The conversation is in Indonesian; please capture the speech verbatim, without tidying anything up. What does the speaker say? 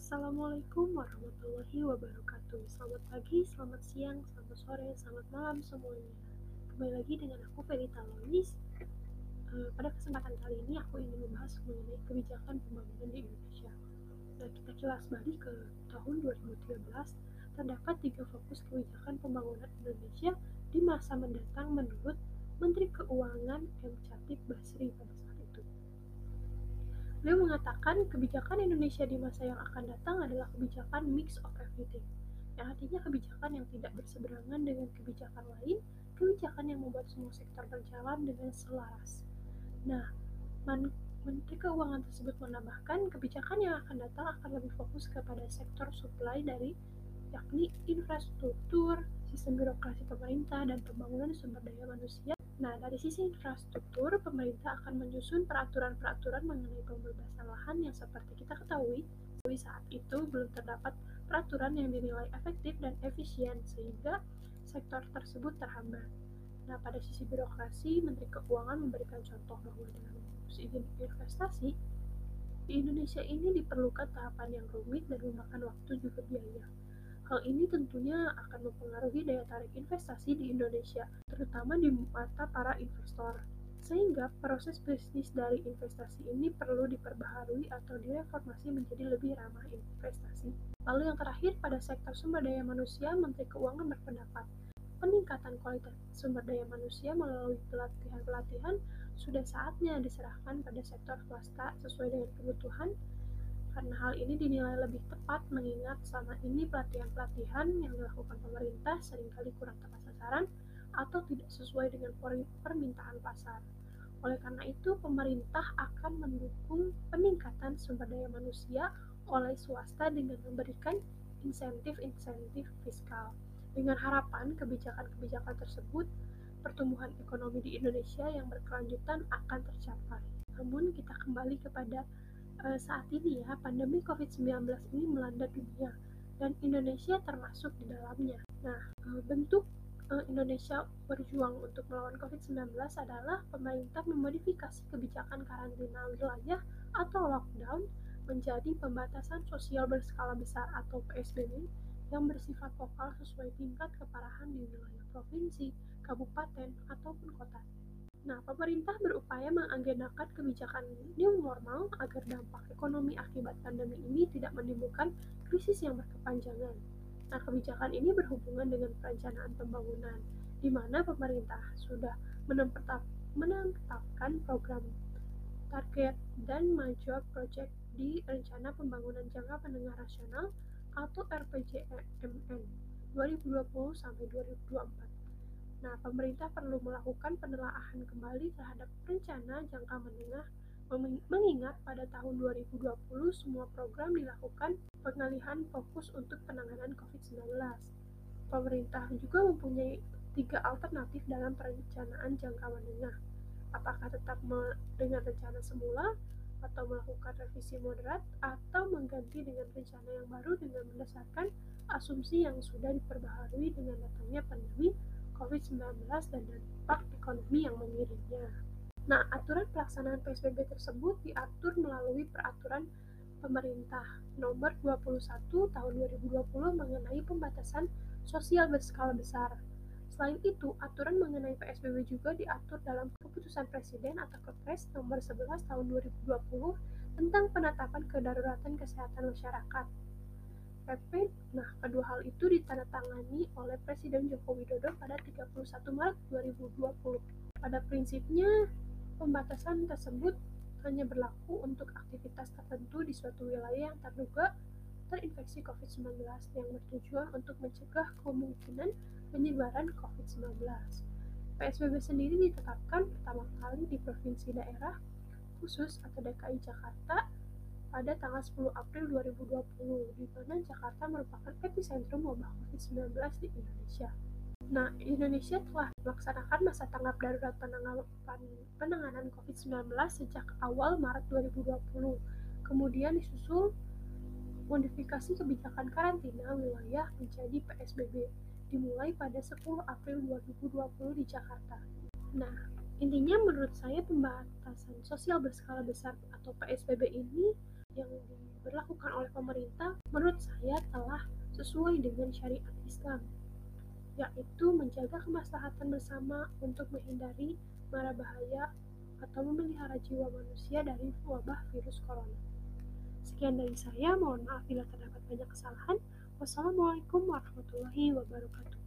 Assalamualaikum warahmatullahi wabarakatuh. Selamat pagi, selamat siang, selamat sore, selamat malam semuanya. Kembali lagi dengan aku Verita Lois. E, pada kesempatan kali ini aku ingin membahas mengenai kebijakan pembangunan di Indonesia. Nah, kita kilas balik ke tahun dua ribu tiga belas, terdapat tiga fokus kebijakan pembangunan Indonesia di masa mendatang menurut Menteri Keuangan M. Chatib Basri pada saat itu. Beliau mengatakan kebijakan Indonesia di masa yang akan datang adalah kebijakan mix of everything, yang artinya kebijakan yang tidak berseberangan dengan kebijakan lain, kebijakan yang membuat semua sektor berjalan dengan selaras. Nah, Menteri Keuangan tersebut menambahkan kebijakan yang akan datang akan lebih fokus kepada sektor supply dari yakni infrastruktur, sistem birokrasi pemerintah, dan pembangunan sumber daya manusia. Nah, dari sisi infrastruktur, pemerintah akan menyusun peraturan-peraturan mengenai pembebasan lahan yang seperti kita ketahui, saat itu belum terdapat peraturan yang dinilai efektif dan efisien, sehingga sektor tersebut terhambat. Nah, pada sisi birokrasi, Menteri Keuangan memberikan contoh bahwa dalam mengurus izin investasi, di Indonesia ini diperlukan tahapan yang rumit dan memakan waktu juga biaya. Hal ini tentunya akan mempengaruhi daya tarik investasi di Indonesia, terutama di mata para investor. Sehingga proses bisnis dari investasi ini perlu diperbaharui atau direformasi menjadi lebih ramah investasi. Lalu yang terakhir, pada sektor sumber daya manusia, Menteri Keuangan berpendapat peningkatan kualitas sumber daya manusia melalui pelatihan-pelatihan sudah saatnya diserahkan pada sektor swasta sesuai dengan kebutuhan, karena hal ini dinilai lebih tepat mengingat selama ini pelatihan-pelatihan yang dilakukan pemerintah seringkali kurang tepat sasaran atau tidak sesuai dengan permintaan pasar. Oleh karena itu, pemerintah akan mendukung peningkatan sumber daya manusia oleh swasta dengan memberikan insentif-insentif fiskal. Dengan harapan kebijakan-kebijakan tersebut, pertumbuhan ekonomi di Indonesia yang berkelanjutan akan tercapai. Namun, kita kembali kepada saat ini ya, pandemi covid sembilan belas ini melanda dunia dan Indonesia termasuk di dalamnya. Nah, bentuk Indonesia berjuang untuk melawan covid sembilan belas adalah pemerintah memodifikasi kebijakan karantina wilayah atau lockdown menjadi pembatasan sosial berskala besar atau P S B B yang bersifat lokal sesuai tingkat keparahan di wilayah provinsi, kabupaten, ataupun kota. Nah, pemerintah berupaya mengagendakan kebijakan new normal agar dampak ekonomi akibat pandemi ini tidak menimbulkan krisis yang berkepanjangan. Nah, kebijakan ini berhubungan dengan perencanaan pembangunan, di mana pemerintah sudah menetapkan program target dan major project di Rencana Pembangunan Jangka Menengah Nasional atau R P J M N dua ribu dua puluh sampai dua ribu dua puluh empat. Nah, pemerintah perlu melakukan penelaahan kembali terhadap rencana jangka menengah mengingat pada tahun dua ribu dua puluh semua program dilakukan pengalihan fokus untuk penanganan covid sembilan belas. Pemerintah juga mempunyai tiga alternatif dalam perencanaan jangka menengah. Apakah tetap dengan rencana semula, atau melakukan revisi moderat, atau mengganti dengan rencana yang baru dengan mendasarkan asumsi yang sudah diperbaharui dengan datangnya pandemi covid sembilan belas dan dampak ekonomi yang mengiringinya. Nah, aturan pelaksanaan P S B B tersebut diatur melalui peraturan pemerintah nomor dua puluh satu tahun dua ribu dua puluh mengenai pembatasan sosial berskala besar. Selain itu, aturan mengenai P S B B juga diatur dalam keputusan Presiden atau Kepres nomor sebelas tahun dua ribu dua puluh tentang penetapan kedaruratan kesehatan masyarakat. Nah, kedua hal itu ditandatangani oleh Presiden Joko Widodo pada tiga puluh satu Maret dua ribu dua puluh. Pada prinsipnya, pembatasan tersebut hanya berlaku untuk aktivitas tertentu di suatu wilayah yang terduga terinfeksi covid sembilan belas yang bertujuan untuk mencegah kemungkinan penyebaran covid sembilan belas. P S B B sendiri ditetapkan pertama kali di provinsi daerah khusus atau D K I Jakarta pada tanggal sepuluh April dua ribu dua puluh, di mana Jakarta merupakan epicentrum wabah covid sembilan belas di Indonesia. Nah, Indonesia telah melaksanakan masa tanggap darurat penanganan covid sembilan belas sejak awal Maret dua ribu dua puluh, kemudian disusul modifikasi kebijakan karantina wilayah menjadi P S B B, dimulai pada sepuluh April dua ribu dua puluh di Jakarta. Nah, intinya menurut saya pembatasan sosial berskala besar atau P S B B ini yang diberlakukan oleh pemerintah menurut saya telah sesuai dengan syariat Islam, yaitu menjaga kemaslahatan bersama untuk menghindari mara bahaya atau memelihara jiwa manusia dari wabah virus corona. Sekian dari saya, mohon maaf bila terdapat banyak kesalahan. Wassalamualaikum warahmatullahi wabarakatuh.